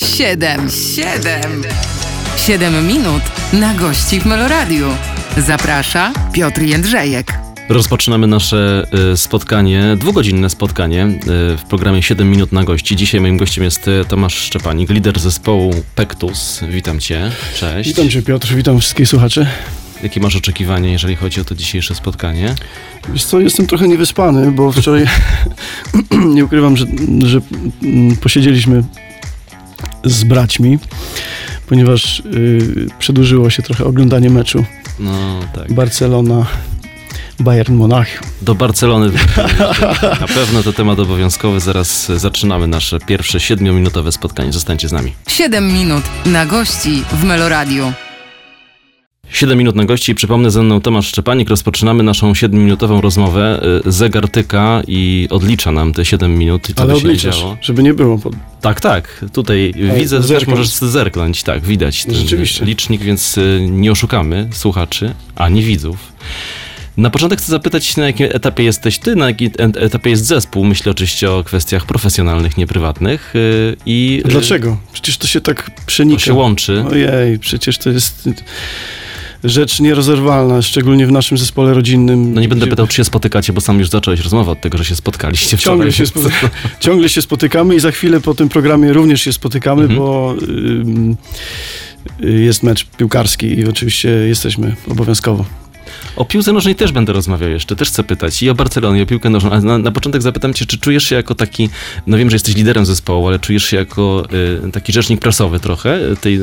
Siedem minut na gości w Meloradiu. Zaprasza Piotr Jędrzejek. Rozpoczynamy nasze spotkanie, dwugodzinne spotkanie w programie 7 minut na gości. Dzisiaj moim gościem jest Tomasz Szczepanik, lider zespołu Pectus. Witam Cię, cześć. Witam Cię Piotr, witam wszystkich słuchaczy. Jakie masz oczekiwania, jeżeli chodzi o to dzisiejsze spotkanie? Wiesz co, jestem trochę niewyspany, bo wczoraj nie ukrywam, że posiedzieliśmy z braćmi, ponieważ przedłużyło się trochę oglądanie meczu. No tak. Barcelona, Bayern Monachium. Do Barcelony. Na pewno to temat obowiązkowy. Zaraz zaczynamy nasze pierwsze 7-minutowe spotkanie. Zostańcie z nami. 7 minut na gości w Meloradiu. 7 minut na gości. Przypomnę, ze mną Tomasz Szczepanik. Rozpoczynamy naszą 7-minutową rozmowę. Zegar tyka i odlicza nam te 7 minut. I to ale odliczasz, żeby nie było. Tak. Tutaj widzę, też możesz zerknąć. Tak, widać ten licznik, więc nie oszukamy słuchaczy, ani widzów. Na początek chcę zapytać, na jakim etapie jesteś ty, na jakim etapie jest zespół? Myślę oczywiście o kwestiach profesjonalnych, nieprywatnych. Dlaczego? Przecież to się tak przenika. To się łączy. Ojej, przecież to jest rzecz nierozerwalna, szczególnie w naszym zespole rodzinnym. No nie będę pytał, czy się spotykacie, bo sam już zacząłeś rozmowę od tego, że się spotkaliście wczoraj. Ciągle się spotykamy i za chwilę po tym programie również się spotykamy, bo jest mecz piłkarski i oczywiście jesteśmy obowiązkowo. O piłce nożnej też będę rozmawiał jeszcze, też chcę pytać i o Barcelonie, i o piłkę nożną, ale na początek zapytam cię, czy czujesz się jako taki, no wiem, że jesteś liderem zespołu, ale czujesz się jako taki rzecznik prasowy trochę tej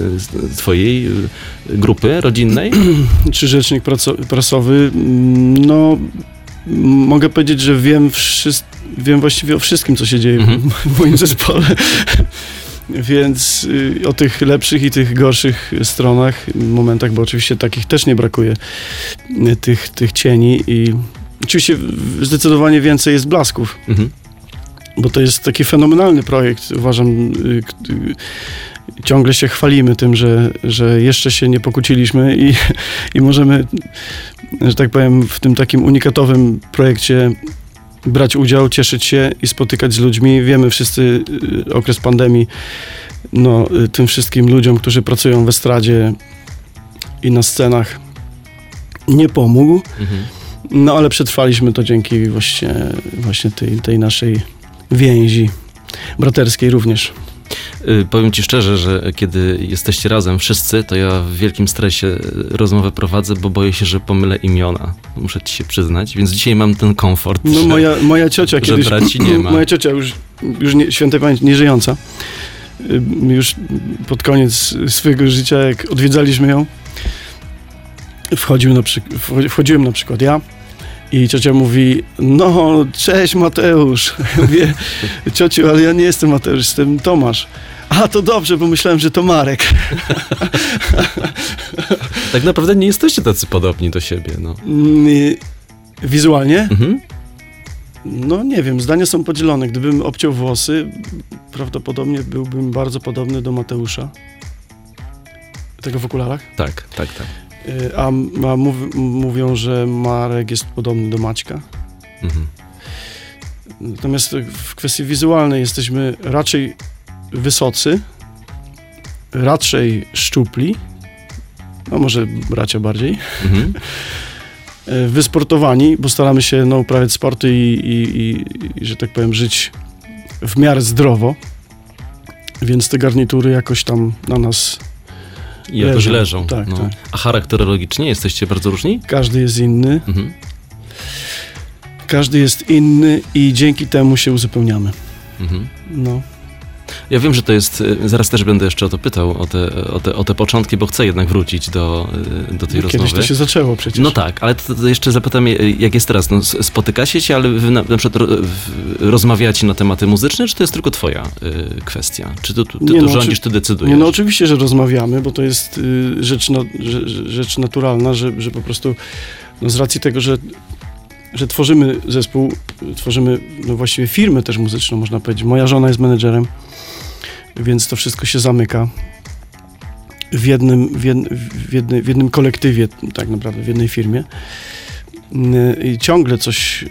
twojej grupy rodzinnej? Czy rzecznik prasowy? No, mogę powiedzieć, że wiem właściwie o wszystkim, co się dzieje w moim zespole. Więc o tych lepszych i tych gorszych stronach, momentach, bo oczywiście takich też nie brakuje, tych cieni i oczywiście zdecydowanie więcej jest blasków, bo to jest taki fenomenalny projekt, uważam, ciągle się chwalimy tym, że jeszcze się nie pokłóciliśmy i możemy, że tak powiem, w tym takim unikatowym projekcie brać udział, cieszyć się i spotykać z ludźmi. Wiemy wszyscy, okres pandemii, no tym wszystkim ludziom, którzy pracują w estradzie i na scenach, nie pomógł. No ale przetrwaliśmy to dzięki właśnie tej naszej więzi braterskiej również. Powiem ci szczerze, że kiedy jesteście razem wszyscy, to ja w wielkim stresie rozmowę prowadzę, bo boję się, że pomylę imiona. Muszę ci się przyznać, więc dzisiaj mam ten komfort, no, że moja ciocia kiedyś, braci nie ma. Moja ciocia już nie, świętej pamięci nieżyjąca, już pod koniec swojego życia, jak odwiedzaliśmy ją, wchodziłem na przykład ja. I ciocia mówi, no cześć Mateusz. Mówię, ciociu, ale ja nie jestem Mateusz, jestem Tomasz. A to dobrze, bo myślałem, że to Marek. Tak naprawdę nie jesteście tacy podobni do siebie. No. Wizualnie? No nie wiem, zdania są podzielone. Gdybym obciął włosy, prawdopodobnie byłbym bardzo podobny do Mateusza. Tego w okularach? Tak. A mówią, że Marek jest podobny do Maćka. Natomiast w kwestii wizualnej jesteśmy raczej wysocy, raczej szczupli, no może bracia bardziej, wysportowani, bo staramy się uprawiać sporty i, że tak powiem, żyć w miarę zdrowo, więc te garnitury jakoś tam na nas jakoś leżą. Tak. A charakterologicznie jesteście bardzo różni? Każdy jest inny. Każdy jest inny i dzięki temu się uzupełniamy. Ja wiem, że to jest... Zaraz też będę jeszcze o to pytał, o te początki, bo chcę jednak wrócić do tej rozmowy. Kiedyś to się zaczęło przecież. No tak, ale to jeszcze zapytam, jak jest teraz? No, spotykacie się, ale wy na przykład rozmawiacie na tematy muzyczne, czy to jest tylko twoja kwestia? Czy ty rządzisz, ty decydujesz? Nie, no oczywiście, że rozmawiamy, bo to jest rzecz naturalna, że po prostu z racji tego, że tworzymy zespół, tworzymy właściwie firmę też muzyczną, można powiedzieć. Moja żona jest menedżerem, więc to wszystko się zamyka w jednym kolektywie, tak naprawdę w jednej firmie. i ciągle coś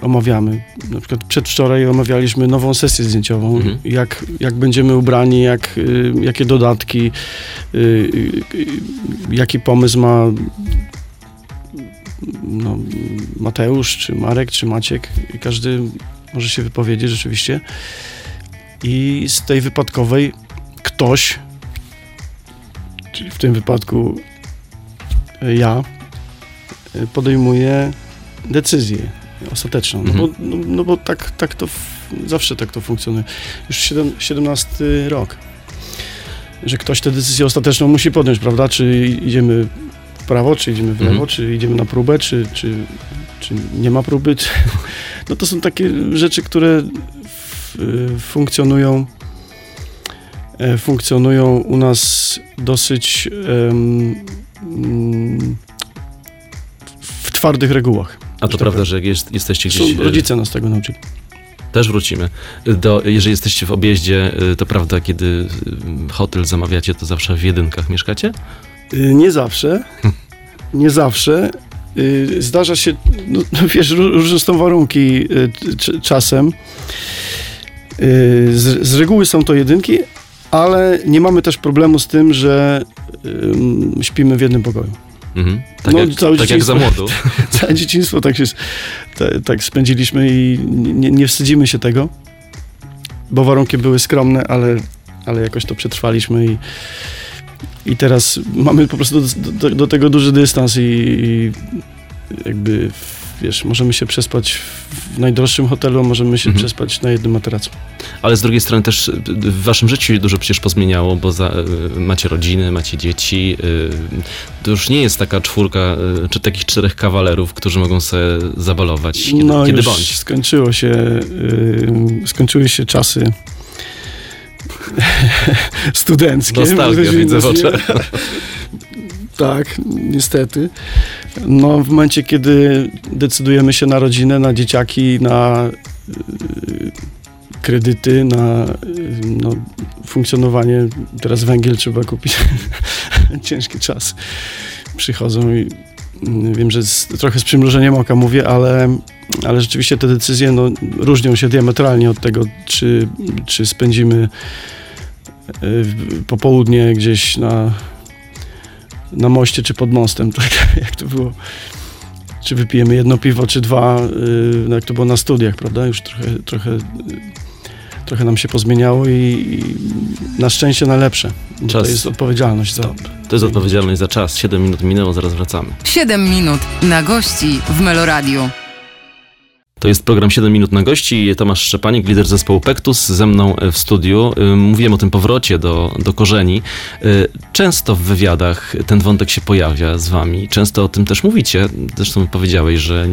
omawiamy. Na przykład przedwczoraj omawialiśmy nową sesję zdjęciową, jak będziemy ubrani, jakie dodatki, jaki pomysł ma Mateusz, czy Marek, czy Maciek. I każdy może się wypowiedzieć rzeczywiście. I z tej wypadkowej ktoś, czyli w tym wypadku ja, podejmuje decyzję ostateczną. No bo tak to zawsze tak to funkcjonuje. Już 17 rok, że ktoś tę decyzję ostateczną musi podjąć, prawda? Czy idziemy w prawo, czy idziemy w lewo, czy idziemy na próbę, czy nie ma próby. No to są takie rzeczy, które funkcjonują u nas dosyć w twardych regułach. A to prawda, że jak jesteście gdzieś... Rodzice nas tego nauczyli. Też wrócimy. Jeżeli jesteście w objeździe, to prawda, kiedy hotel zamawiacie, to zawsze w jedynkach mieszkacie? Nie zawsze. Nie zawsze. Zdarza się, różne są warunki czasem. Z reguły są to jedynki, ale nie mamy też problemu z tym, że śpimy w jednym pokoju. Tak, jak za młodu. Całe dzieciństwo tak spędziliśmy i nie wstydzimy się tego, bo warunki były skromne, ale jakoś to przetrwaliśmy i teraz mamy po prostu do tego duży dystans i jakby... Wiesz, możemy się przespać w najdroższym hotelu, możemy się przespać na jednym materacu. Ale z drugiej strony też w waszym życiu się dużo przecież pozmieniało, bo macie rodziny, macie dzieci. To już nie jest taka czwórka, czy takich czterech kawalerów, którzy mogą sobie zabalować, kiedy bądź. Skończyły się czasy studenckie. Nostalgia widzę w oczach. Tak, niestety. W momencie, kiedy decydujemy się na rodzinę, na dzieciaki, na kredyty, na funkcjonowanie, teraz węgiel trzeba kupić. Ciężki czas. Przychodzą i wiem, że trochę z przymrużeniem oka mówię, ale rzeczywiście te decyzje różnią się diametralnie od tego, czy spędzimy popołudnie gdzieś na moście czy pod mostem, tak jak to było. Czy wypijemy jedno piwo, czy dwa, jak to było na studiach, prawda? Już trochę nam się pozmieniało i na szczęście na lepsze. To jest odpowiedzialność za... To jest odpowiedzialność za czas. 7 minut minęło, zaraz wracamy. 7 minut na gości w Meloradiu. To jest program 7 minut na gości. Tomasz Szczepanik, lider zespołu Pectus, ze mną w studiu. Mówiłem o tym powrocie do korzeni. Często w wywiadach ten wątek się pojawia z wami. Często o tym też mówicie. Zresztą powiedziałeś, że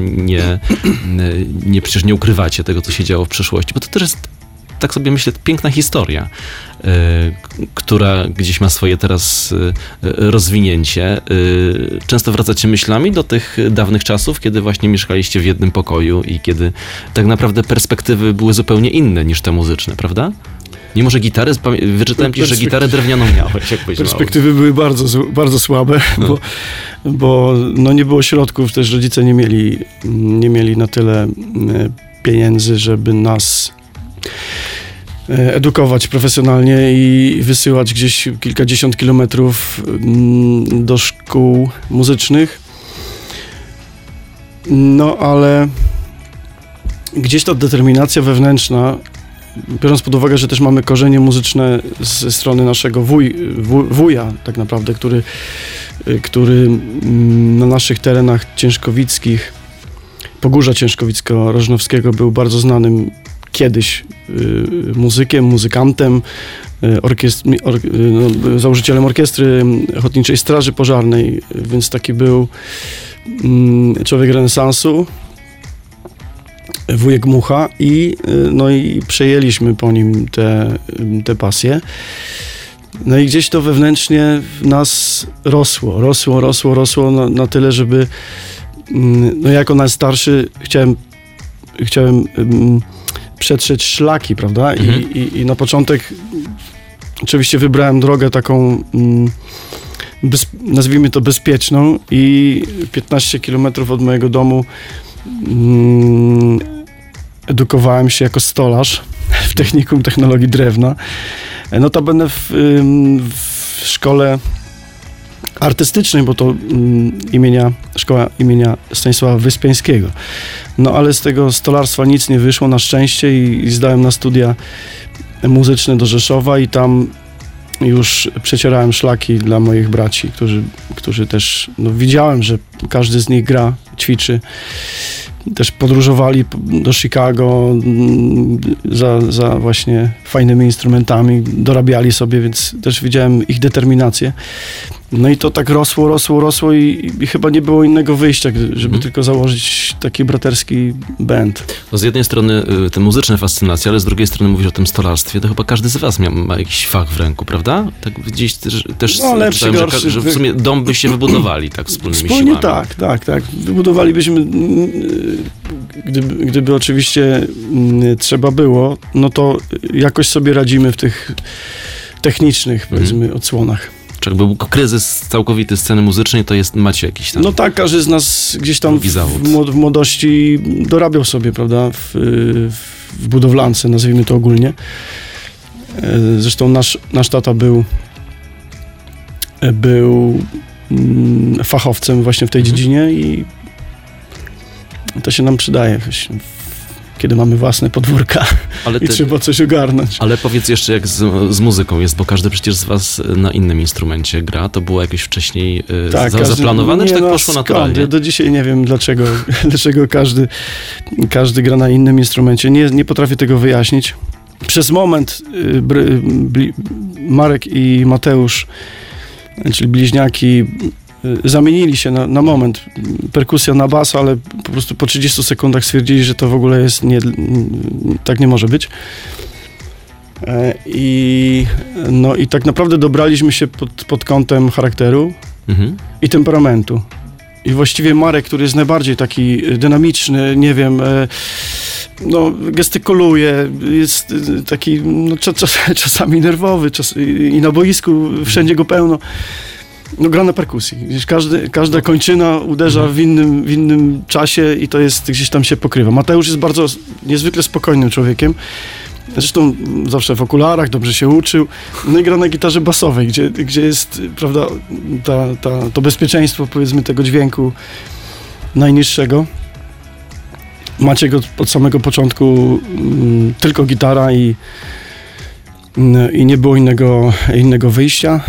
nie przecież nie ukrywacie tego, co się działo w przeszłości. Bo to też jest, tak sobie myślę, piękna historia, która gdzieś ma swoje teraz rozwinięcie. Często wracacie myślami do tych dawnych czasów, kiedy właśnie mieszkaliście w jednym pokoju i kiedy tak naprawdę perspektywy były zupełnie inne niż te muzyczne, prawda? Mimo, że gitary, wyczytałem ci, że gitarę drewnianą miałeś. Perspektywy były bardzo, bardzo słabe, bo nie było środków, też rodzice nie mieli na tyle pieniędzy, żeby nas edukować profesjonalnie i wysyłać gdzieś kilkadziesiąt kilometrów do szkół muzycznych. Ale gdzieś ta determinacja wewnętrzna, biorąc pod uwagę, że też mamy korzenie muzyczne ze strony naszego wuja tak naprawdę, który na naszych terenach ciężkowickich, Pogórza Ciężkowicko-Rożnowskiego, był bardzo znanym kiedyś muzykantem, założycielem orkiestry Ochotniczej Straży Pożarnej, więc taki był człowiek renesansu, wujek Mucha i przejęliśmy po nim te pasje. I gdzieś to wewnętrznie w nas rosło na tyle, żeby jako najstarszy chciałem przetrzeć szlaki, prawda? I na początek oczywiście wybrałem drogę taką nazwijmy to bezpieczną, i 15 km od mojego domu edukowałem się jako stolarz w Technikum Technologii Drewna. Notabene w szkole artystycznej, bo to szkoła imienia Stanisława Wyspiańskiego. No ale z tego stolarstwa nic nie wyszło na szczęście i zdałem na studia muzyczne do Rzeszowa i tam już przecierałem szlaki dla moich braci, którzy też, no, widziałem, że każdy z nich gra, ćwiczy. Też podróżowali do Chicago za właśnie fajnymi instrumentami, dorabiali sobie, więc też widziałem ich determinację. No i to tak rosło i chyba nie było innego wyjścia, żeby tylko założyć taki braterski band. No z jednej strony te muzyczne fascynacje, ale z drugiej strony mówisz o tym stolarstwie, to chyba każdy z was ma jakiś fach w ręku, prawda? Tak gdzieś też no, lepszy, czytałem, że w sumie dom byście wybudowali tak wspólnie siłami. Tak. Wybudowalibyśmy, gdyby oczywiście trzeba było, no to jakoś sobie radzimy w tych technicznych, powiedzmy, odsłonach. Jakby był kryzys całkowity sceny muzycznej, to macie jakiś tam... No tak, każdy z nas gdzieś tam w młodości dorabiał sobie, prawda, w budowlance, nazwijmy to ogólnie. Zresztą nasz tata był fachowcem właśnie w tej dziedzinie i to się nam przydaje właśnie, kiedy mamy własne podwórka trzeba coś ogarnąć. Ale powiedz jeszcze, jak z muzyką jest, bo każdy przecież z was na innym instrumencie gra. To było jakieś wcześniej zaplanowane, czy tak poszło naturalnie? Ja do dzisiaj nie wiem, dlaczego każdy gra na innym instrumencie. Nie potrafię tego wyjaśnić. Przez moment Marek i Mateusz, czyli bliźniaki, zamienili się na moment. Perkusja na bas, ale po prostu po 30 sekundach stwierdzili, że to w ogóle jest tak nie może być. I tak naprawdę dobraliśmy się pod kątem charakteru i temperamentu. I właściwie Marek, który jest najbardziej taki dynamiczny, nie wiem, no, gestykuluje, jest taki no, czasami nerwowy i na boisku wszędzie go pełno. No, gra na perkusji. Każda kończyna uderza w innym czasie i to jest, gdzieś tam się pokrywa. Mateusz jest niezwykle spokojnym człowiekiem. Zresztą zawsze w okularach, dobrze się uczył. No i gra na gitarze basowej, gdzie jest, prawda, to bezpieczeństwo, powiedzmy, tego dźwięku najniższego. Maciek od samego początku tylko gitara i nie było innego wyjścia.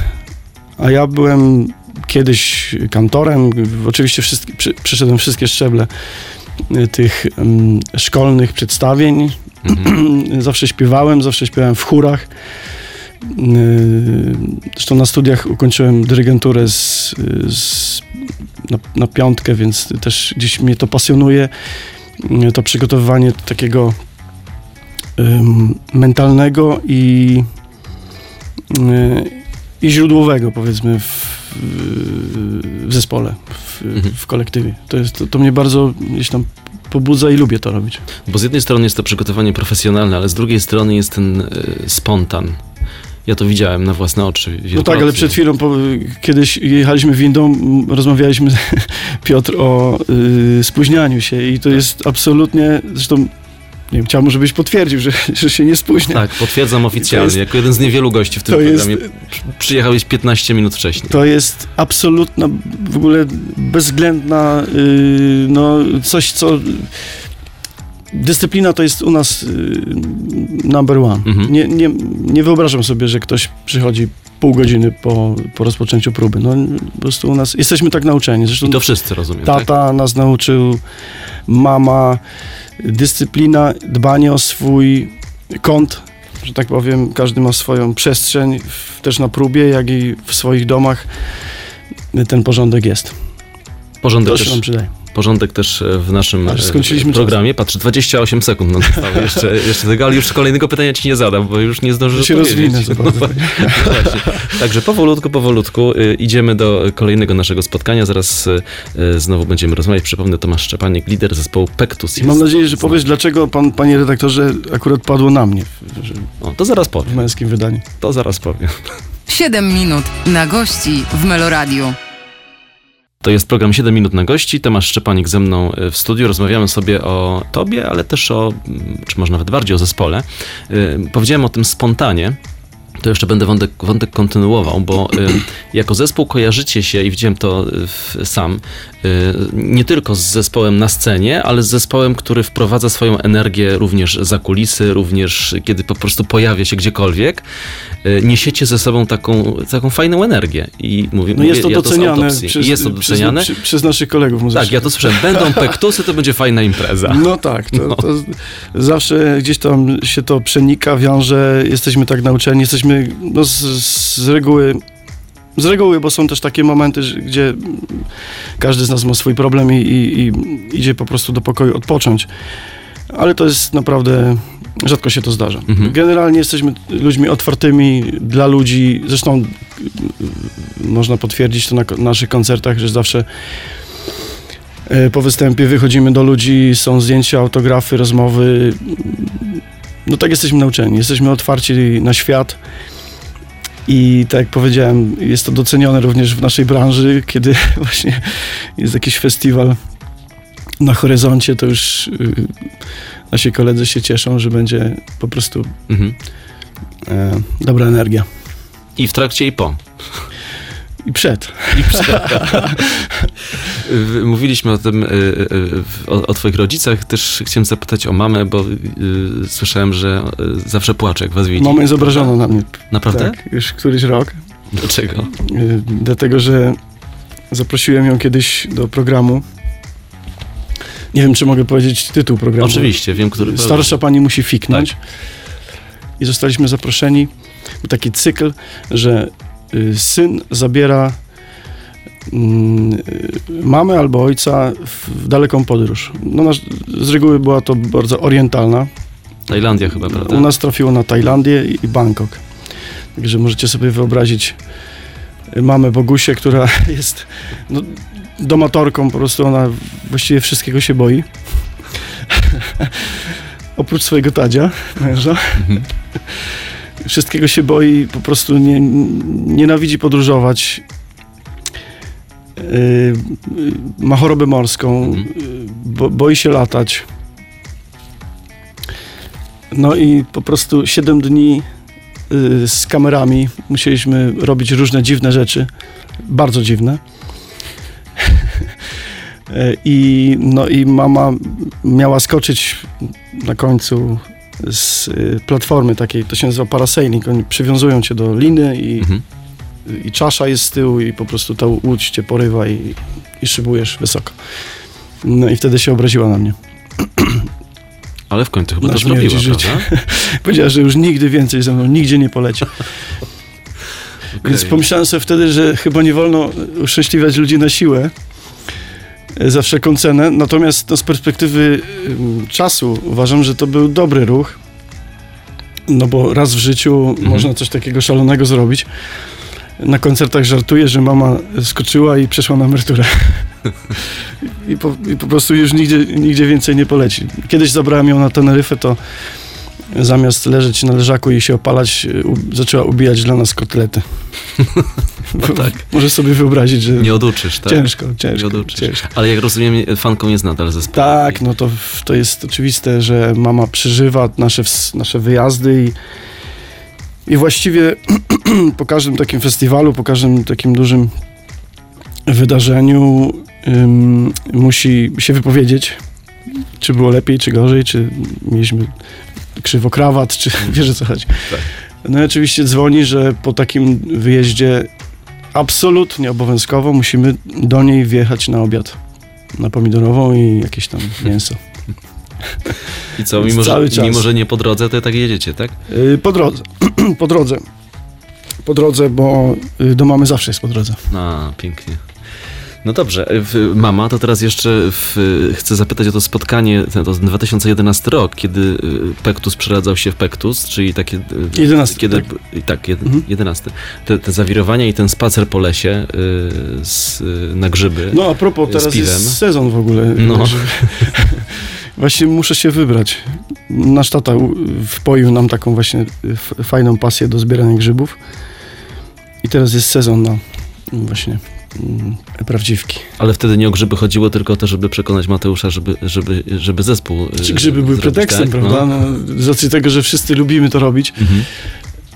A ja byłem kiedyś kantorem, oczywiście przeszedłem wszystkie szczeble tych szkolnych przedstawień. Zawsze śpiewałem w chórach. Zresztą na studiach ukończyłem dyrygenturę na piątkę, więc też gdzieś mnie to pasjonuje. To przygotowywanie takiego mentalnego i źródłowego, powiedzmy, w zespole, w kolektywie. To mnie bardzo gdzieś tam pobudza i lubię to robić. Bo z jednej strony jest to przygotowanie profesjonalne, ale z drugiej strony jest ten spontan. Ja to widziałem na własne oczy. No tak, ale przed chwilą, kiedyś jechaliśmy windą, rozmawialiśmy Piotr o spóźnianiu się i to jest absolutnie, zresztą nie wiem, chciałbym, żebyś potwierdził, że się nie spóźnia. Tak, potwierdzam oficjalnie. Jako jeden z niewielu gości w tym programie przyjechałeś 15 minut wcześniej. To jest absolutna, w ogóle bezwzględna, dyscyplina to jest u nas number one. Nie wyobrażam sobie, że ktoś przychodzi pół godziny po rozpoczęciu próby. No po prostu u nas, jesteśmy tak nauczeni. Zresztą i to wszyscy rozumieją. Tata nas nauczył, mama, dyscyplina, dbanie o swój kąt, że tak powiem, każdy ma swoją przestrzeń, też na próbie, jak i w swoich domach. Ten porządek jest. To się nam przydaje. Porządek też w naszym programie. Patrz, 28 sekund nam zostało jeszcze tego, ale już kolejnego pytania ci nie zadam, bo już nie zdążysz odpowiedzieć. Także powolutku idziemy do kolejnego naszego spotkania. Zaraz znowu będziemy rozmawiać. Przypomnę, Tomasz Szczepanik, lider zespołu Pectus. Mam nadzieję, że powiesz, dlaczego, panie redaktorze, akurat padło na mnie. To zaraz powiem. W męskim wydaniu. To zaraz powiem. 7 minut na gości w Meloradiu. To jest program 7 minut na gości. Tomasz Szczepanik ze mną w studiu. Rozmawiamy sobie o tobie, ale też o, czy może nawet bardziej o zespole. Powiedziałem o tym spontanie. To jeszcze będę wątek kontynuował, bo jako zespół kojarzycie się, i widziałem to sam, nie tylko z zespołem na scenie, ale z zespołem, który wprowadza swoją energię również za kulisy, również kiedy po prostu pojawia się gdziekolwiek. Niesiecie ze sobą taką fajną energię. I jest to doceniane przez naszych kolegów muzycznych. Tak, ja to słyszałem. Będą pektusy, to będzie fajna impreza. No tak, to zawsze gdzieś tam się to przenika, wiąże, jesteśmy tak nauczeni, jesteśmy z reguły, bo są też takie momenty, gdzie każdy z nas ma swój problem i idzie po prostu do pokoju odpocząć. Ale to jest naprawdę, rzadko się to zdarza. Mhm. Generalnie jesteśmy ludźmi otwartymi dla ludzi. Zresztą można potwierdzić to na naszych koncertach, że zawsze po występie wychodzimy do ludzi, są zdjęcia, autografy, rozmowy. No tak jesteśmy nauczeni, jesteśmy otwarci na świat i tak jak powiedziałem, jest to docenione również w naszej branży, kiedy właśnie jest jakiś festiwal na horyzoncie, to już nasi koledzy się cieszą, że będzie po prostu dobra energia. I w trakcie, i po. I przed. Mówiliśmy o tym, o twoich rodzicach. Też chciałem zapytać o mamę, bo słyszałem, że zawsze płacze, jak was widzi. Mamę jest obrażona na mnie. Naprawdę? Tak, już któryś rok. Dlaczego? Dlatego, że zaprosiłem ją kiedyś do programu. Nie wiem, czy mogę powiedzieć tytuł programu. Oczywiście, wiem, który. Starsza pani musi fiknąć. Tak. I zostaliśmy zaproszeni. Był taki cykl, że syn zabiera mamę albo ojca w daleką podróż. No, z reguły była to bardzo orientalna. Tajlandia chyba, prawda? U nas trafiło na Tajlandię i Bangkok. Także możecie sobie wyobrazić mamę Bogusię, która jest domatorką, po prostu ona właściwie wszystkiego się boi. Oprócz swojego tadzia, męża. Wszystkiego się boi, po prostu nienawidzi podróżować. Ma chorobę morską, boi się latać. No i po prostu 7 dni z kamerami musieliśmy robić różne dziwne rzeczy, bardzo dziwne. I mama miała skoczyć na końcu z platformy takiej, to się nazywa parasailing, oni przywiązują cię do liny i czasza jest z tyłu i po prostu ta łódź cię porywa i szybujesz wysoko. No i wtedy się obraziła na mnie. Ale w końcu chyba to zrobiła, prawda? Powiedziała, że już nigdy więcej ze mną nigdzie nie poleci. Okay. Więc pomyślałem sobie wtedy, że chyba nie wolno uszczęśliwiać ludzi na siłę za wszelką cenę, natomiast z perspektywy czasu uważam, że to był dobry ruch, no bo raz w życiu można coś takiego szalonego zrobić. Na koncertach żartuję, że mama skoczyła i przeszła na emeryturę. I po prostu już nigdzie więcej nie poleci. Kiedyś zabrałem ją na Teneryfę, to zamiast leżeć na leżaku i się opalać, zaczęła ubijać dla nas kotlety. No tak. Możesz sobie wyobrazić, że... Nie oduczysz, tak? Ciężko. Ale jak rozumiem, fanką jest nadal zespół. Tak, no to jest oczywiste, że mama przeżywa nasze wyjazdy i właściwie po każdym takim festiwalu, po każdym takim dużym wydarzeniu musi się wypowiedzieć, czy było lepiej, czy gorzej, czy mieliśmy krzywokrawat, czy wiesz, o co chodzi. Tak. No i oczywiście dzwoni, że po takim wyjeździe absolutnie obowiązkowo musimy do niej wjechać na obiad. Na pomidorową i jakieś tam mięso. I co, mimo że nie po drodze, to tak jedziecie, tak? Po drodze, bo do mamy zawsze jest po drodze. A, pięknie. No dobrze, mama, to teraz jeszcze chcę zapytać o to spotkanie, to 2011 rok, kiedy Pectus przeradzał się w Pectus, czyli takie... 11, kiedy, tak. 11. Te zawirowania i ten spacer po lesie na grzyby. No a propos, teraz jest sezon w ogóle. No. Właśnie muszę się wybrać. Nasz tata wpoił nam taką właśnie fajną pasję do zbierania grzybów. I teraz jest sezon na właśnie prawdziwki. Ale wtedy nie o grzyby chodziło, tylko o to, żeby przekonać Mateusza, żeby zespół... Czy grzyby były pretekstem, tak? Prawda? No, z racji tego, że wszyscy lubimy to robić. Mhm.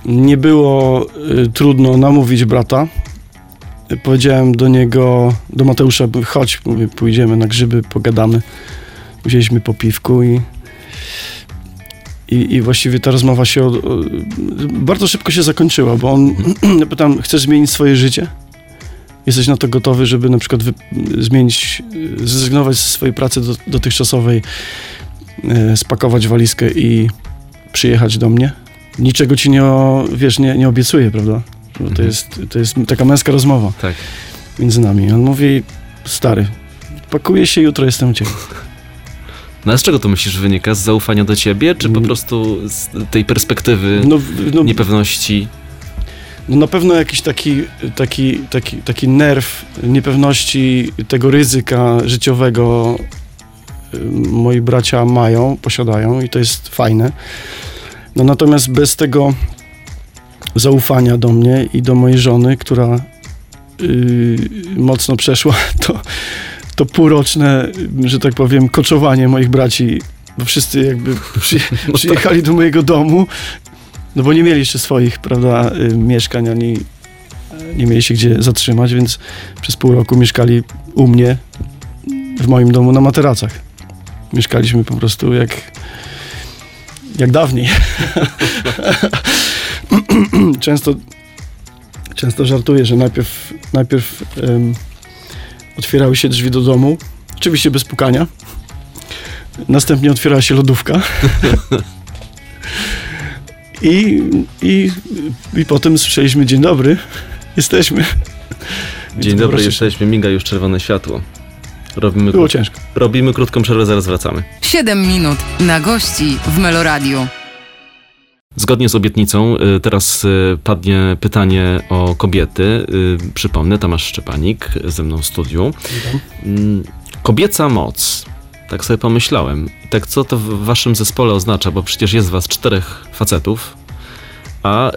Nie było trudno namówić brata. Powiedziałem do niego, do Mateusza, chodź, mówię, pójdziemy na grzyby, pogadamy. Wzięliśmy po piwku i właściwie ta rozmowa się bardzo szybko się zakończyła, bo on, ja pytam, chcesz zmienić swoje życie? Jesteś na to gotowy, żeby na przykład zrezygnować ze swojej pracy dotychczasowej, spakować walizkę i przyjechać do mnie? Niczego ci nie obiecuję, prawda? Bo to jest taka męska rozmowa tak. między nami. On mówi, stary, pakuję się, jutro jestem u ciebie. No a z czego to myślisz wynika? Z zaufania do ciebie, czy po prostu z tej perspektywy niepewności? No na pewno jakiś taki nerw niepewności, tego ryzyka życiowego moi bracia posiadają i to jest fajne. No natomiast bez tego zaufania do mnie i do mojej żony, która mocno przeszła to półroczne, że tak powiem, koczowanie moich braci, bo wszyscy jakby przyjechali do mojego domu, no bo nie mieli jeszcze swoich, prawda, mieszkań, ani nie mieli się gdzie zatrzymać, więc przez pół roku mieszkali u mnie, w moim domu na materacach. Mieszkaliśmy po prostu jak dawniej. Często żartuję, że najpierw otwierały się drzwi do domu, oczywiście bez pukania. Następnie otwierała się lodówka. I potem słyszeliśmy, dzień dobry, jesteśmy. Dzień dobry, jesteśmy, miga już czerwone światło. Było ciężko. Robimy krótką przerwę, zaraz wracamy. 7 minut na gości w Meloradiu. Zgodnie z obietnicą teraz padnie pytanie o kobiety. Przypomnę, Tomasz Szczepanik ze mną w studiu. Kobieca moc. Tak sobie pomyślałem. Tak, co to w waszym zespole oznacza? Bo przecież jest was 4 facetów, a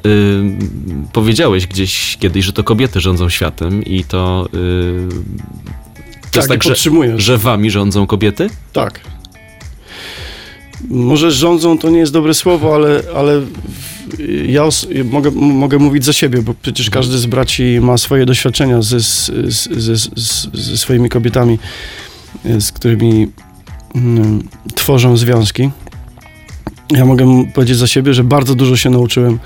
powiedziałeś gdzieś kiedyś, że to kobiety rządzą światem i to... To tak, jest tak, że wami rządzą kobiety? Tak. Może rządzą to nie jest dobre słowo, ale ja mogę mówić za siebie, bo przecież każdy z braci ma swoje doświadczenia ze swoimi kobietami, z którymi tworzą związki. Ja mogę powiedzieć za siebie, że bardzo dużo się nauczyłem.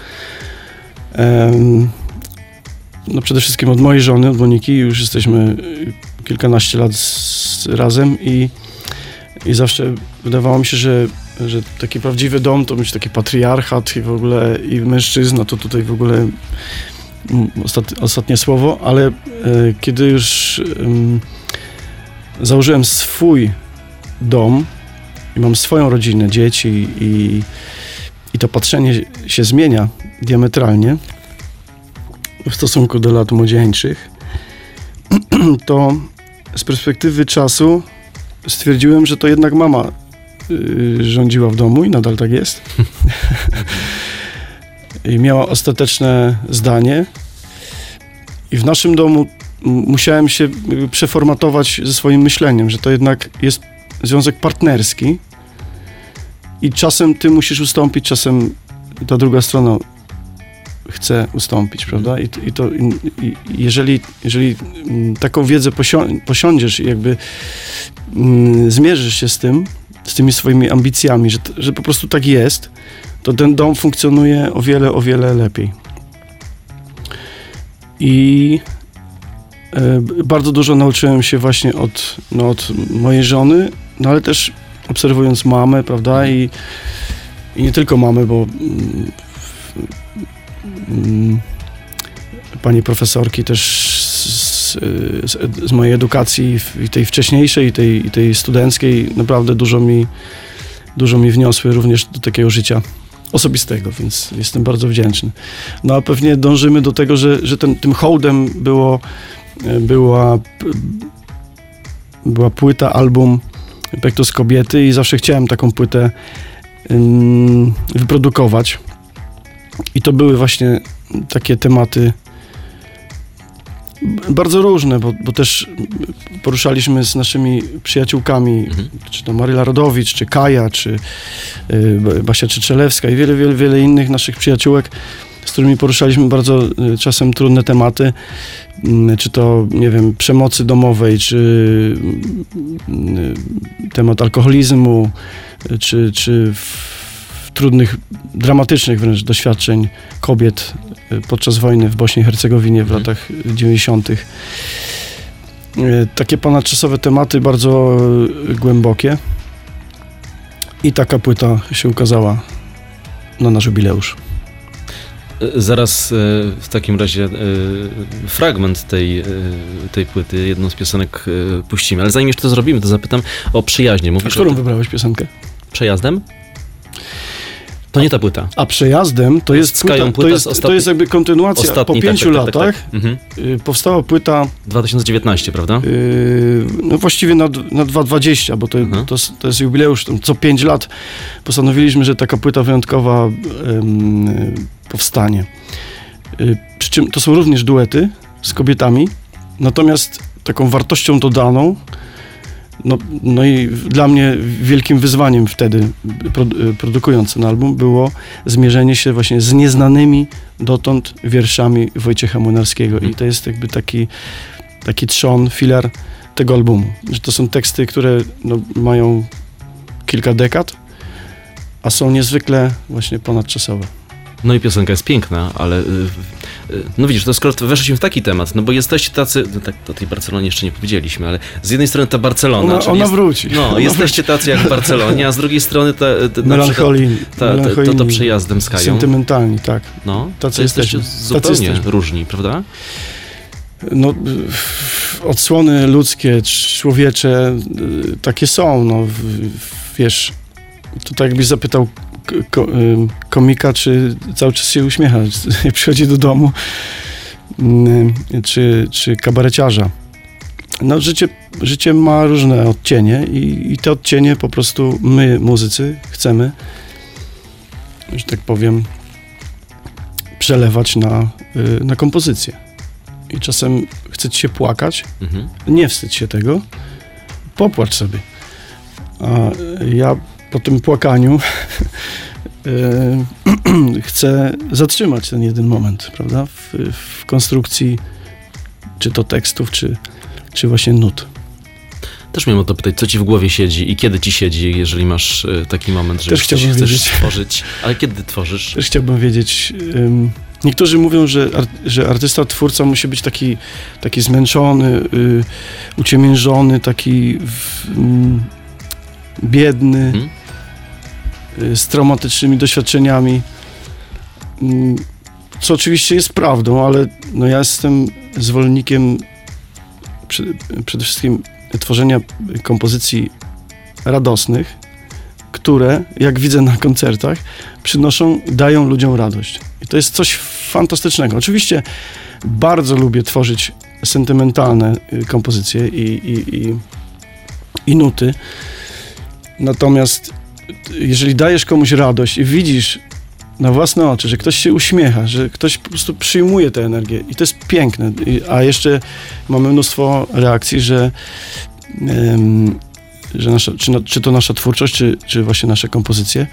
No przede wszystkim od mojej żony, od Moniki. Już jesteśmy kilkanaście lat razem i zawsze wydawało mi się, że taki prawdziwy dom to być taki patriarchat i w ogóle i mężczyzna, to tutaj w ogóle ostatnie słowo, ale kiedy już założyłem swój dom i mam swoją rodzinę, dzieci i to patrzenie się zmienia diametralnie w stosunku do lat młodzieńczych, to z perspektywy czasu stwierdziłem, że to jednak mama rządziła w domu i nadal tak jest. I miała ostateczne zdanie. I w naszym domu musiałem się przeformatować ze swoim myśleniem, że to jednak jest związek partnerski i czasem ty musisz ustąpić, czasem ta druga strona chce ustąpić, prawda? I jeżeli taką wiedzę posiądziesz i jakby zmierzysz się z tym, z tymi swoimi ambicjami, że po prostu tak jest, to ten dom funkcjonuje o wiele lepiej. I bardzo dużo nauczyłem się właśnie od mojej żony, no ale też obserwując mamę, prawda? I nie tylko mamy, bo pani profesorki też z mojej edukacji i tej wcześniejszej i tej studenckiej naprawdę dużo mi wniosły również do takiego życia osobistego, więc jestem bardzo wdzięczny. No a pewnie dążymy do tego, że tym hołdem była płyta, album Pectus Kobiety i zawsze chciałem taką płytę wyprodukować. I to były właśnie takie tematy Bardzo różne, bo też poruszaliśmy z naszymi przyjaciółkami, czy to Maryla Rodowicz, czy Kaja, czy Basia Trzetrzelewska i wiele innych naszych przyjaciółek, z którymi poruszaliśmy bardzo czasem trudne tematy, czy to, nie wiem, przemocy domowej, czy temat alkoholizmu, czy trudnych, dramatycznych wręcz doświadczeń kobiet podczas wojny w Bośni i Hercegowinie w latach 90. Takie ponadczasowe tematy, bardzo głębokie. I taka płyta się ukazała na nasz jubileusz. Zaraz w takim razie fragment tej płyty, jedną z piosenek puścimy. Ale zanim jeszcze to zrobimy, to zapytam o przyjaźnie. Mówisz, którą wybrałeś piosenkę? Przejazdem? To nie ta płyta. A przejazdem to jest płyta, to jest jakby kontynuacja. Po 5 latach powstała płyta... 2019, prawda? No właściwie na 2020, bo to jest jubileusz. Co 5 lat postanowiliśmy, że taka płyta wyjątkowa powstanie. Przy czym to są również duety z kobietami, natomiast taką wartością dodaną, no i dla mnie wielkim wyzwaniem wtedy, produkując ten album, było zmierzenie się właśnie z nieznanymi dotąd wierszami Wojciecha Młynarskiego. I to jest jakby taki trzon, filar tego albumu. Że to są teksty, które mają kilka dekad, a są niezwykle właśnie ponadczasowe. No i piosenka jest piękna, ale no widzisz, to skoro weszliśmy w taki temat, no bo jesteście tacy, no tak, o tej Barcelonie jeszcze nie powiedzieliśmy, ale z jednej strony ta Barcelona... Ona wróci. Jesteście tacy jak w Barcelonie, a z drugiej strony to przejazdem z Kają. Sentymentalni, tak. No, tacy jesteście zupełnie różni, prawda? No, odsłony ludzkie, człowiecze, takie są, wiesz, to tak jakbyś zapytał komika, czy cały czas się uśmiecha, przychodzi do domu, czy kabareciarza. No, życie ma różne odcienie i te odcienie po prostu my, muzycy, chcemy, że tak powiem, przelewać na kompozycję. I czasem chce ci się płakać, nie wstydź się tego, popłacz sobie. A ja po tym płakaniu chcę zatrzymać ten jeden moment, prawda? W konstrukcji czy to tekstów, czy właśnie nut. Też miałem o to pytać, co ci w głowie siedzi i kiedy ci siedzi, jeżeli masz taki moment, że chcesz tworzyć. Ale kiedy tworzysz? Też chciałbym wiedzieć. Niektórzy mówią, że artysta, twórca musi być taki zmęczony, uciemiężony, taki... biedny, z traumatycznymi doświadczeniami, co oczywiście jest prawdą, ale ja jestem zwolennikiem przede wszystkim tworzenia kompozycji radosnych, które, jak widzę na koncertach, dają ludziom radość. I to jest coś fantastycznego. Oczywiście bardzo lubię tworzyć sentymentalne kompozycje i nuty. Natomiast jeżeli dajesz komuś radość i widzisz na własne oczy, że ktoś się uśmiecha, że ktoś po prostu przyjmuje tę energię i to jest piękne, a jeszcze mamy mnóstwo reakcji, że czy to nasza twórczość, czy właśnie nasze kompozycje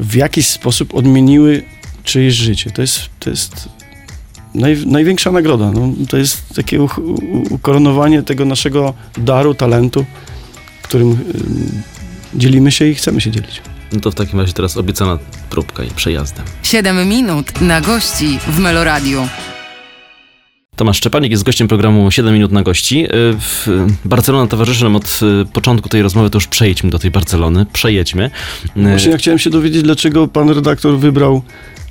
w jakiś sposób odmieniły czyjeś życie. To jest największa nagroda. To jest takie ukoronowanie tego naszego daru, talentu, którym dzielimy się i chcemy się dzielić. No to w takim razie teraz obiecana próbka i przejazdem. 7 minut na gości w Meloradio. Tomasz Szczepanik jest gościem programu 7 minut na gości. Barcelona towarzyszy nam od początku tej rozmowy, to już przejdźmy do tej Barcelony. Przejedźmy. Właśnie ja chciałem się dowiedzieć, dlaczego pan redaktor wybrał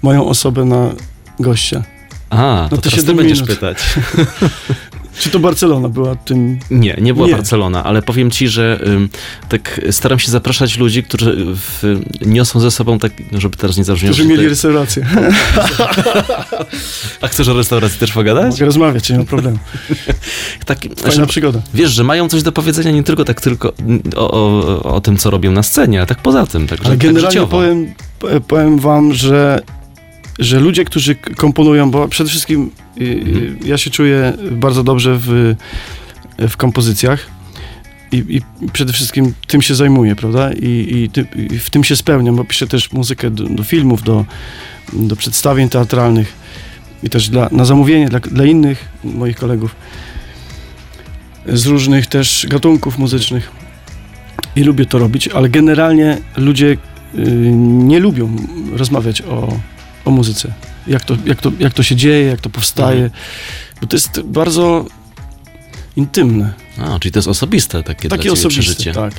moją osobę na gościa. To teraz ty będziesz pytać. Czy to Barcelona była tym... Nie była Barcelona, ale powiem ci, że tak staram się zapraszać ludzi, którzy niosą ze sobą tak, żeby teraz nie zabrzmiało... Którzy mieli restaurację. A chcesz o restauracji też pogadać? Mogę rozmawiać, nie ma problemu. Fajna przygoda. Wiesz, że mają coś do powiedzenia nie tylko o tym, co robią na scenie, ale tak poza tym. Ale generalnie powiem wam, że że ludzie, którzy komponują, bo przede wszystkim ja się czuję bardzo dobrze w kompozycjach i przede wszystkim tym się zajmuję, prawda? I w tym się spełniam, bo piszę też muzykę do filmów, do przedstawień teatralnych i też na zamówienie dla innych moich kolegów z różnych też gatunków muzycznych i lubię to robić, ale generalnie ludzie nie lubią rozmawiać o muzyce. Jak to się dzieje, jak to powstaje, bo to jest bardzo intymne. A, czyli to jest osobiste takie dla ciebie przeżycie. Tak.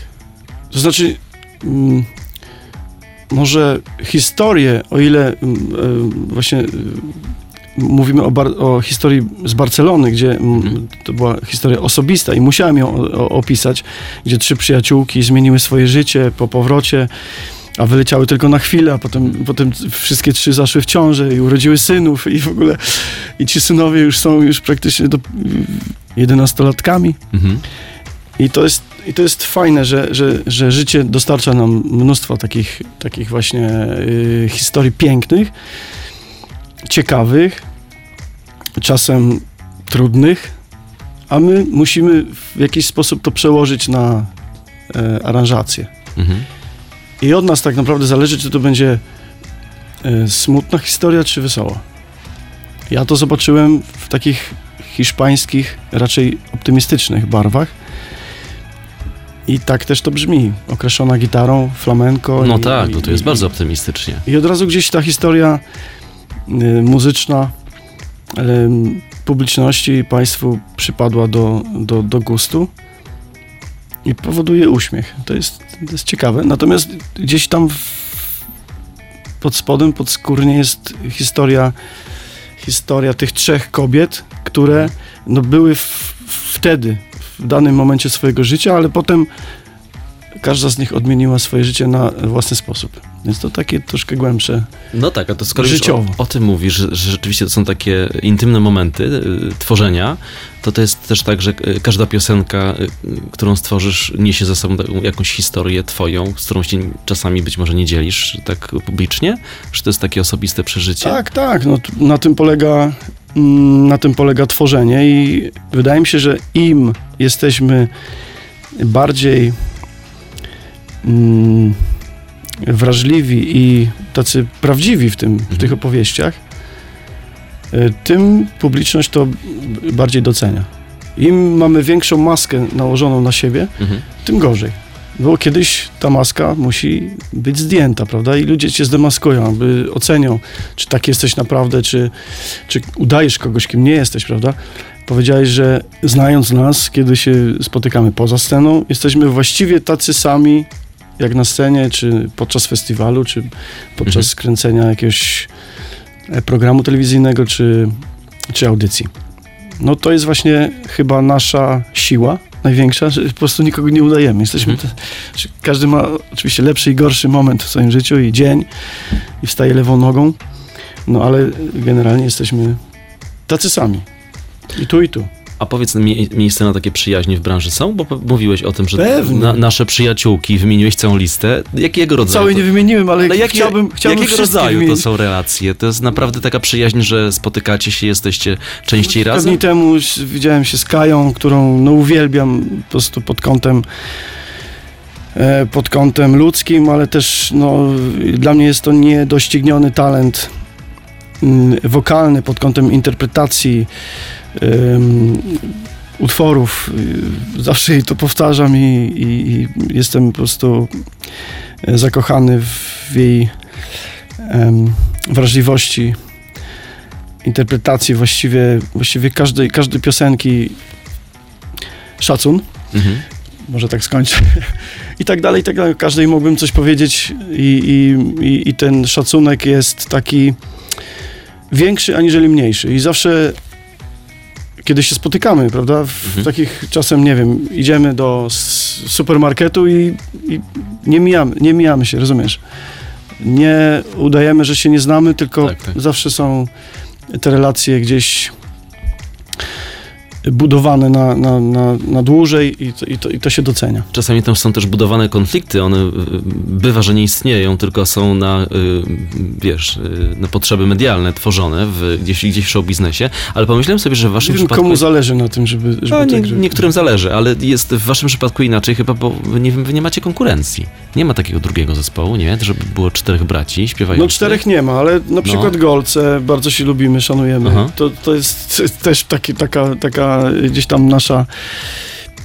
To znaczy, może historię, o ile właśnie mówimy o historii z Barcelony, gdzie to była historia osobista i musiałem ją opisać, gdzie 3 przyjaciółki zmieniły swoje życie po powrocie, a wyleciały tylko na chwilę, a potem wszystkie 3 zaszły w ciążę i urodziły synów i w ogóle i ci synowie już są praktycznie 11-latkami. I to jest fajne, że życie dostarcza nam mnóstwo takich właśnie historii pięknych, ciekawych, czasem trudnych, a my musimy w jakiś sposób to przełożyć na aranżację. I od nas tak naprawdę zależy, czy to będzie smutna historia, czy wesoła. Ja to zobaczyłem w takich hiszpańskich, raczej optymistycznych barwach. I tak też to brzmi. Okraszona gitarą, flamenko. No tak, bo to jest bardzo optymistycznie. I od razu gdzieś ta historia muzyczna publiczności i państwu przypadła do gustu. I powoduje uśmiech. To jest ciekawe. Natomiast gdzieś tam pod spodem, podskórnie jest historia tych 3 kobiet, które były wtedy, w danym momencie swojego życia, ale potem każda z nich odmieniła swoje życie na własny sposób. Więc to takie troszkę głębsze. No tak, a to skoro o tym mówisz, że rzeczywiście to są takie intymne momenty tworzenia, to jest też tak, że każda piosenka, którą stworzysz, niesie ze sobą jakąś historię twoją, z którą się czasami być może nie dzielisz tak publicznie? Czy to jest takie osobiste przeżycie? Tak. No, na tym polega tworzenie i wydaje mi się, że im jesteśmy bardziej wrażliwi i tacy prawdziwi w tych opowieściach, tym publiczność to bardziej docenia. Im mamy większą maskę nałożoną na siebie, tym gorzej. Bo kiedyś ta maska musi być zdjęta, prawda? I ludzie cię zdemaskują, jakby ocenią, czy tak jesteś naprawdę, czy udajesz kogoś, kim nie jesteś, prawda? Powiedziałeś, że znając nas, kiedy się spotykamy poza sceną, jesteśmy właściwie tacy sami, jak na scenie, czy podczas festiwalu, czy podczas kręcenia jakiegoś programu telewizyjnego, czy audycji. No to jest właśnie chyba nasza siła największa, że po prostu nikogo nie udajemy. Każdy ma oczywiście lepszy i gorszy moment w swoim życiu i dzień i wstaje lewą nogą, no ale generalnie jesteśmy tacy sami. I tu. A powiedz, miejsce na takie przyjaźnie w branży są? Bo mówiłeś o tym, że nasze przyjaciółki, wymieniłeś całą listę. Jakiego rodzaju? Całej nie wymieniłem, ale chciałbym jakiego rodzaju to są relacje? To jest naprawdę taka przyjaźń, że spotykacie się, jesteście częściej razem? Dawniej temu widziałem się z Kają, którą uwielbiam po prostu pod kątem ludzkim, ale też dla mnie jest to niedościgniony talent wokalny pod kątem interpretacji utworów. Zawsze jej to powtarzam i jestem po prostu zakochany w jej wrażliwości, interpretacji właściwie każdej piosenki. Szacun. Może tak skończę. I tak dalej. Każdej mógłbym coś powiedzieć i ten szacunek jest taki większy aniżeli mniejszy. I zawsze, kiedy się spotykamy, prawda, w takich czasem, nie wiem, idziemy do supermarketu i nie mijamy się, rozumiesz? Nie udajemy, że się nie znamy, tylko tak. Zawsze są te relacje gdzieś budowane na dłużej i to się docenia. Czasami tam są też budowane konflikty, one bywa, że nie istnieją, tylko są na potrzeby medialne tworzone gdzieś w show biznesie, ale pomyślałem sobie, że w waszym przypadku... Komu zależy na tym, żeby niektórym zależy, ale jest w waszym przypadku inaczej chyba, bo nie wiem, wy nie macie konkurencji. Nie ma takiego drugiego zespołu, nie? Żeby było 4 braci śpiewających. No 4 nie ma, ale na przykład Golce bardzo się lubimy, szanujemy. To jest też taka gdzieś tam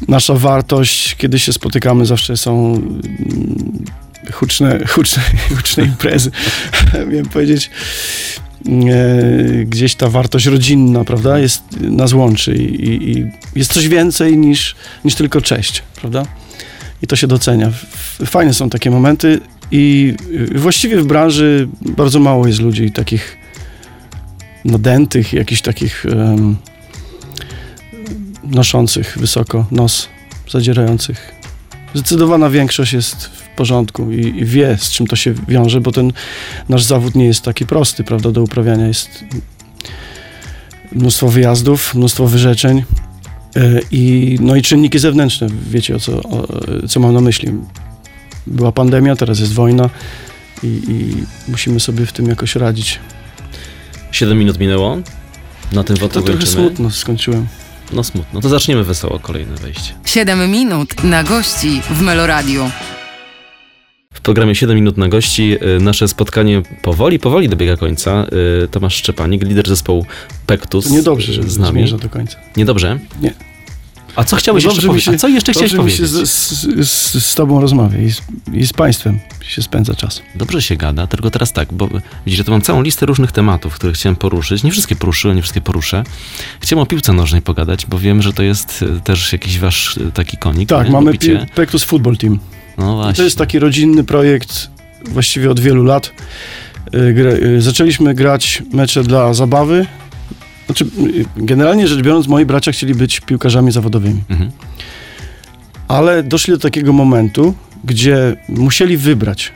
nasza wartość. Kiedy się spotykamy, zawsze są huczne imprezy, miałem powiedzieć. Gdzieś ta wartość rodzinna, prawda, nas łączy i jest coś więcej niż tylko cześć, prawda? I to się docenia. Fajne są takie momenty i właściwie w branży bardzo mało jest ludzi takich nadętych, jakichś takich noszących wysoko nos, zadzierających. Zdecydowana większość jest w porządku i wie, z czym to się wiąże, bo ten nasz zawód nie jest taki prosty, prawda? Do uprawiania jest mnóstwo wyjazdów, mnóstwo wyrzeczeń i czynniki zewnętrzne. Wiecie, co mam na myśli. Była pandemia, teraz jest wojna i musimy sobie w tym jakoś radzić. 7 minut minęło. Na tym wątku kończymy. To trochę smutno skończyłem. No smutno. To zaczniemy wesoło kolejne wejście. 7 minut na gości w Meloradiu. W programie 7 minut na gości nasze spotkanie powoli dobiega końca. Tomasz Szczepanik, lider zespołu Pectus. To niedobrze, że zmierza do końca. Niedobrze? Nie. A co chciałeś jeszcze powiedzieć? A co jeszcze chciałeś powiedzieć? Z tobą rozmawiam i z państwem się spędza czas. Dobrze się gada, tylko teraz tak, bo widzisz, że to mam całą listę różnych tematów, które chciałem poruszyć. Nie wszystkie poruszyłem, nie wszystkie poruszę. Chciałem o piłce nożnej pogadać, bo wiem, że to jest też jakiś wasz taki konik. Tak, mamy Pectus Football Team. No właśnie. I to jest taki rodzinny projekt właściwie od wielu lat. Zaczęliśmy grać mecze dla zabawy. Znaczy, generalnie rzecz biorąc, moi bracia chcieli być piłkarzami zawodowymi. Mhm. Ale doszli do takiego momentu, gdzie musieli wybrać.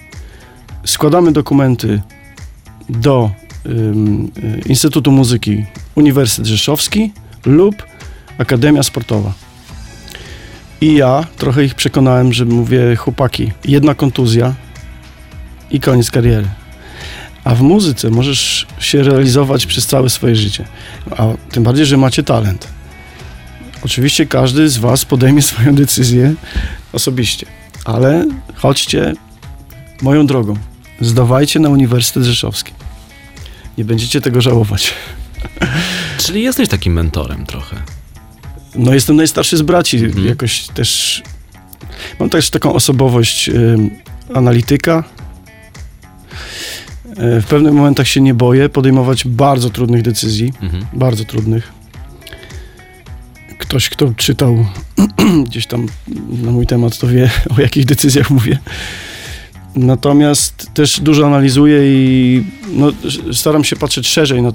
Składamy dokumenty do Instytutu Muzyki Uniwersytet Rzeszowski lub Akademia Sportowa. I ja trochę ich przekonałem, że mówię, chłopaki, jedna kontuzja i koniec kariery. A w muzyce możesz się realizować przez całe swoje życie. A tym bardziej, że macie talent. Oczywiście każdy z was podejmie swoją decyzję osobiście. Ale chodźcie moją drogą. Zdawajcie na Uniwersytet Rzeszowski. Nie będziecie tego żałować. Czyli jesteś takim mentorem trochę. No jestem najstarszy z braci. Mhm. Jakoś też... Mam też taką osobowość analityka. W pewnych momentach się nie boję podejmować bardzo trudnych decyzji. Mhm. Bardzo trudnych. Ktoś, kto czytał gdzieś tam na mój temat, to wie, o jakich decyzjach mówię. Natomiast też dużo analizuję i staram się patrzeć szerzej na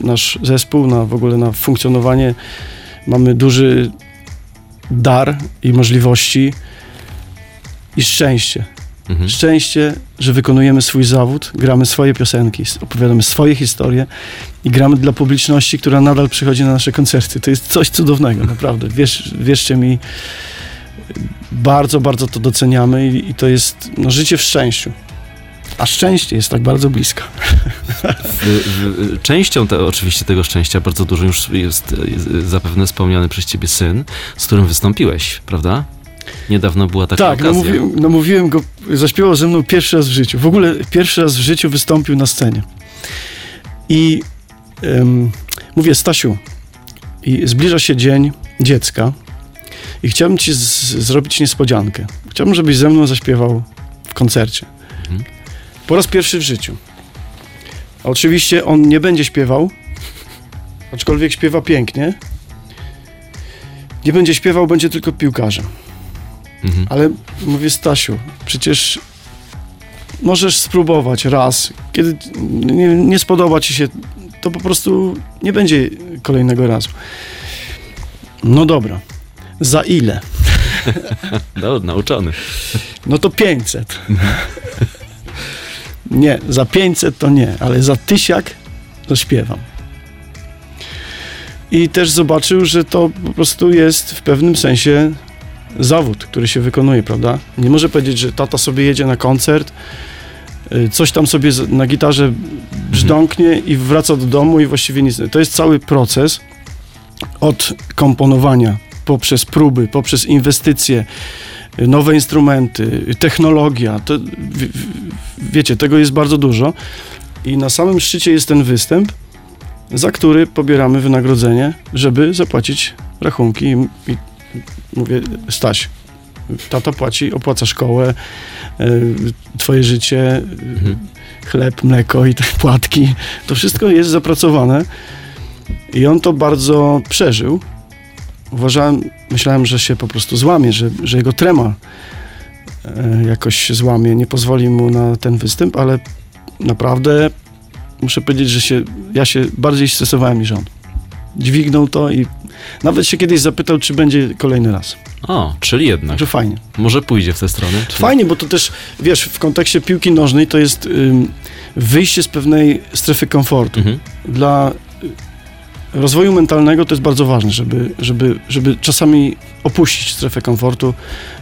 nasz zespół, w ogóle na funkcjonowanie. Mamy duży dar i możliwości i szczęście. Mhm. Szczęście, że wykonujemy swój zawód, gramy swoje piosenki, opowiadamy swoje historie i gramy dla publiczności, która nadal przychodzi na nasze koncerty. To jest coś cudownego, naprawdę. Wierzcie mi, bardzo, bardzo to doceniamy i to jest życie w szczęściu. A szczęście jest tak bardzo blisko. Częścią oczywiście tego szczęścia bardzo dużo już jest zapewne wspomniany przez ciebie syn, z którym wystąpiłeś, prawda? Niedawno była taka okazja. Namówiłem go, zaśpiewał ze mną pierwszy raz w życiu. W ogóle pierwszy raz w życiu wystąpił na scenie. I mówię, Stasiu, i zbliża się Dzień Dziecka i chciałbym ci zrobić niespodziankę. Chciałbym, żebyś ze mną zaśpiewał w koncercie. Mhm. Po raz pierwszy w życiu. A oczywiście on nie będzie śpiewał, aczkolwiek śpiewa pięknie. Nie będzie śpiewał, będzie tylko piłkarzem. Mhm. Ale mówię, Stasiu, przecież możesz spróbować raz, kiedy nie spodoba ci się, to po prostu nie będzie kolejnego razu. No dobra, za ile? No, nauczony. No to 500. Nie, za 500 to nie, ale za 1000 to śpiewam. i też zobaczył, że to po prostu jest w pewnym sensie zawód, który się wykonuje, prawda? Nie może powiedzieć, że tata sobie jedzie na koncert, coś tam sobie na gitarze brzdąknie i wraca do domu i właściwie nic. To jest cały proces od komponowania, poprzez próby, poprzez inwestycje, nowe instrumenty, technologia. To, wiecie, tego jest bardzo dużo. I na samym szczycie jest ten występ, za który pobieramy wynagrodzenie, żeby zapłacić rachunki. I mówię, Staś, tata płaci, opłaca szkołę, twoje życie, chleb, mleko i te płatki. To wszystko jest zapracowane. I on to bardzo przeżył. Myślałem, że się po prostu złamie, że jego trema jakoś się złamie, nie pozwoli mu na ten występ, ale naprawdę muszę powiedzieć, że ja się bardziej stresowałem niż on. Dźwignął to i nawet się kiedyś zapytał, czy będzie kolejny raz. O, czyli jednak. Że fajnie. Może pójdzie w tę stronę. Czy... Fajnie, bo to też, wiesz, w kontekście piłki nożnej to jest wyjście z pewnej strefy komfortu. Dla rozwoju mentalnego to jest bardzo ważne, żeby czasami opuścić strefę komfortu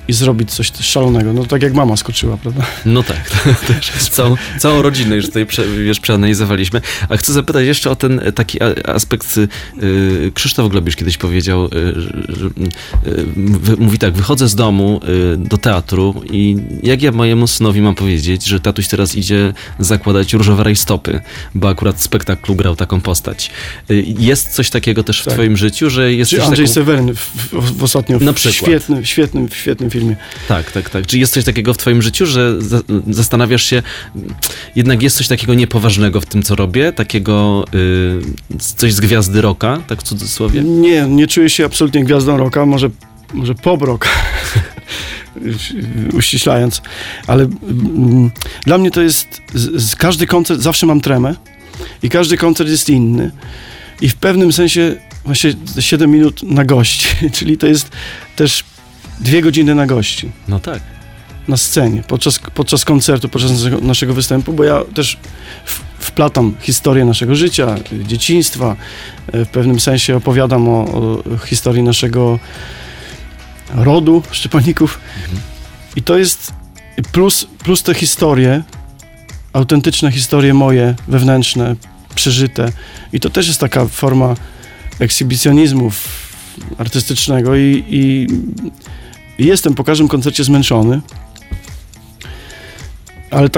i zrobić coś szalonego. No tak jak mama skoczyła, prawda? No tak, też całą rodzinę już tutaj przeanalizowaliśmy. A chcę zapytać jeszcze o ten taki aspekt. Krzysztof Glebisz kiedyś powiedział, mówi tak, wychodzę z domu do teatru i jak ja mojemu synowi mam powiedzieć, że tatuś teraz idzie zakładać różowe rajstopy, bo akurat spektakl grał taką postać. Jest coś takiego też w twoim życiu, że jest coś Andrzej Seweryn w ostatnio w świetnym filmie. Tak. Czy jest coś takiego w twoim życiu, że zastanawiasz się, jednak jest coś takiego niepoważnego w tym, co robię? Takiego coś z gwiazdy rocka, tak w cudzysłowie? Nie czuję się absolutnie gwiazdą rocka, może pop rock, uściślając. Ale dla mnie to jest, każdy koncert, zawsze mam tremę i każdy koncert jest inny. I w pewnym sensie właśnie 7 minut na gości, czyli to jest też 2 godziny na gości. No tak. Na scenie, podczas koncertu, podczas naszego występu, bo ja też wplatam historię naszego życia, dzieciństwa, w pewnym sensie opowiadam o historii naszego rodu Szczepaników. I to jest plus te historie, autentyczne historie moje, wewnętrzne, przeżyte. I to też jest taka forma ekshibicjonizmu artystycznego i jestem po każdym koncercie zmęczony, ale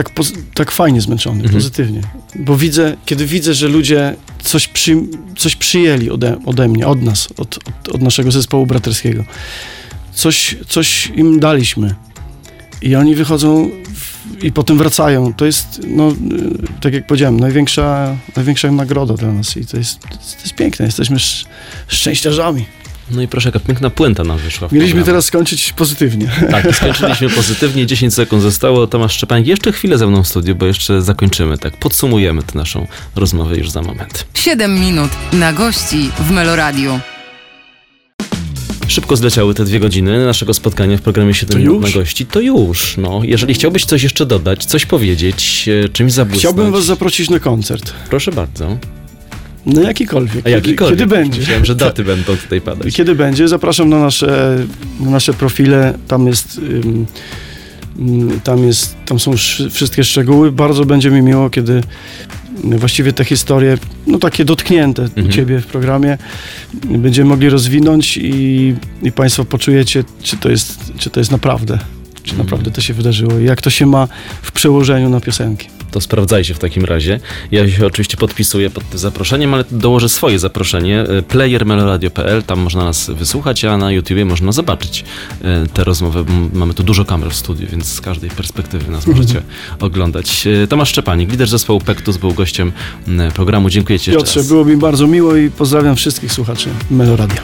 tak fajnie zmęczony, pozytywnie. Bo kiedy widzę, że ludzie coś przyjęli ode mnie, od nas, od naszego zespołu braterskiego. Coś im daliśmy. I oni wychodzą i potem wracają. To jest, no, tak jak powiedziałem, największa nagroda dla nas. I to jest piękne. Jesteśmy szczęściarzami. No i proszę, jaka piękna puenta nam wyszła. Mieliśmy teraz skończyć pozytywnie. Tak, skończyliśmy pozytywnie. 10 sekund zostało. Tomasz Szczepanik jeszcze chwilę ze mną w studiu, bo jeszcze zakończymy. Tak, podsumujemy tę naszą rozmowę już za moment. 7 minut na gości w Meloradiu. Szybko zleciały te 2 godziny naszego spotkania w programie 7 minut na gości. To już. No, jeżeli chciałbyś coś jeszcze dodać, coś powiedzieć, czymś zabłysnąć. Chciałbym was zaprosić na koncert. Proszę bardzo. No jakikolwiek. Kiedy będzie. Myślałem, że daty będą tutaj padać. Kiedy będzie, zapraszam na nasze profile. Tam są wszystkie szczegóły. Bardzo będzie mi miło, kiedy właściwie te historie, no takie dotknięte u ciebie w programie, będziemy mogli rozwinąć i państwo poczujecie, czy to jest naprawdę, czy naprawdę to się wydarzyło i jak to się ma w przełożeniu na piosenki. To sprawdzajcie w takim razie. Ja się oczywiście podpisuję pod tym zaproszeniem, ale dołożę swoje zaproszenie. Player.meloradio.pl, tam można nas wysłuchać, a na YouTubie można zobaczyć tę rozmowę. Mamy tu dużo kamer w studiu, więc z każdej perspektywy nas możecie oglądać. Tomasz Szczepanik, lider zespołu Pectus, był gościem programu. Dziękuję ci jeszcze raz. Piotrze, było mi bardzo miło i pozdrawiam wszystkich słuchaczy Meloradia.